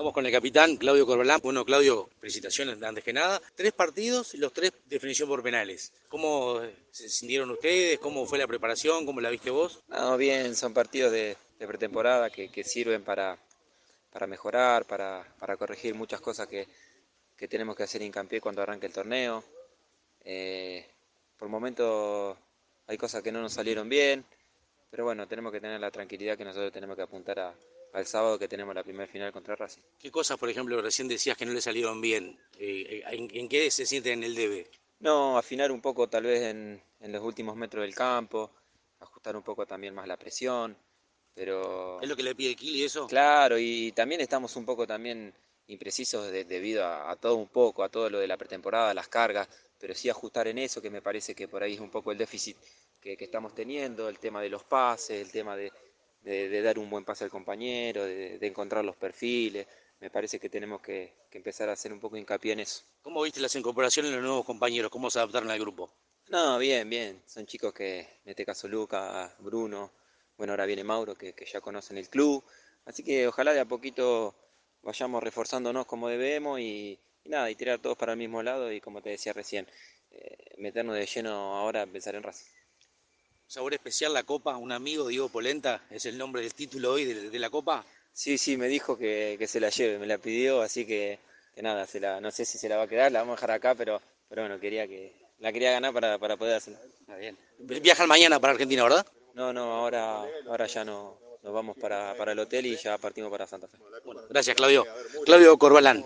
Estamos con el capitán Claudio Corvalán. Bueno, Claudio, felicitaciones antes que nada. 3 partidos, los 3 definición por penales. ¿Cómo se sintieron ustedes? ¿Cómo fue la preparación? ¿Cómo la viste vos? No, bien, son partidos de pretemporada que sirven para mejorar, para corregir muchas cosas que tenemos que hacer hincapié cuando arranque el torneo. Por el momento hay cosas que no nos salieron bien, pero bueno, tenemos que tener la tranquilidad que nosotros tenemos que apuntar al sábado, que tenemos la primera final contra Racing. ¿Qué cosas, por ejemplo, recién decías que no le salieron bien? ¿En qué se siente en el debe? No, afinar un poco tal vez en los últimos metros del campo, ajustar un poco también más la presión, pero... ¿Es lo que le pide Kili eso? Claro, y también estamos un poco también imprecisos debido a todo un poco, a todo lo de la pretemporada, las cargas, pero sí ajustar en eso, que me parece que por ahí es un poco el déficit que estamos teniendo, el tema de los pases, el tema de dar un buen pase al compañero, de encontrar los perfiles. Me parece que tenemos que empezar a hacer un poco hincapié en eso. ¿Cómo viste las incorporaciones de los nuevos compañeros? ¿Cómo se adaptaron al grupo? No, bien, bien. Son chicos que, en este caso Luca, Bruno, bueno, ahora viene Mauro, que ya conocen el club. Así que ojalá de a poquito vayamos reforzándonos como debemos y nada, y tirar todos para el mismo lado y, como te decía recién, meternos de lleno ahora a pensar en Racing. ¿Sabor especial la Copa? ¿Un amigo, Diego Polenta, es el nombre del título hoy de la Copa? Sí, me dijo que se la lleve, me la pidió, así que nada, no sé si se la va a quedar, la vamos a dejar acá, pero bueno, la quería ganar para poder hacerla. Está bien. ¿Viajan mañana para Argentina, verdad? No, ahora ya no, nos vamos para el hotel y ya partimos para Santa Fe. Bueno, gracias, Claudio. Claudio Corvalán.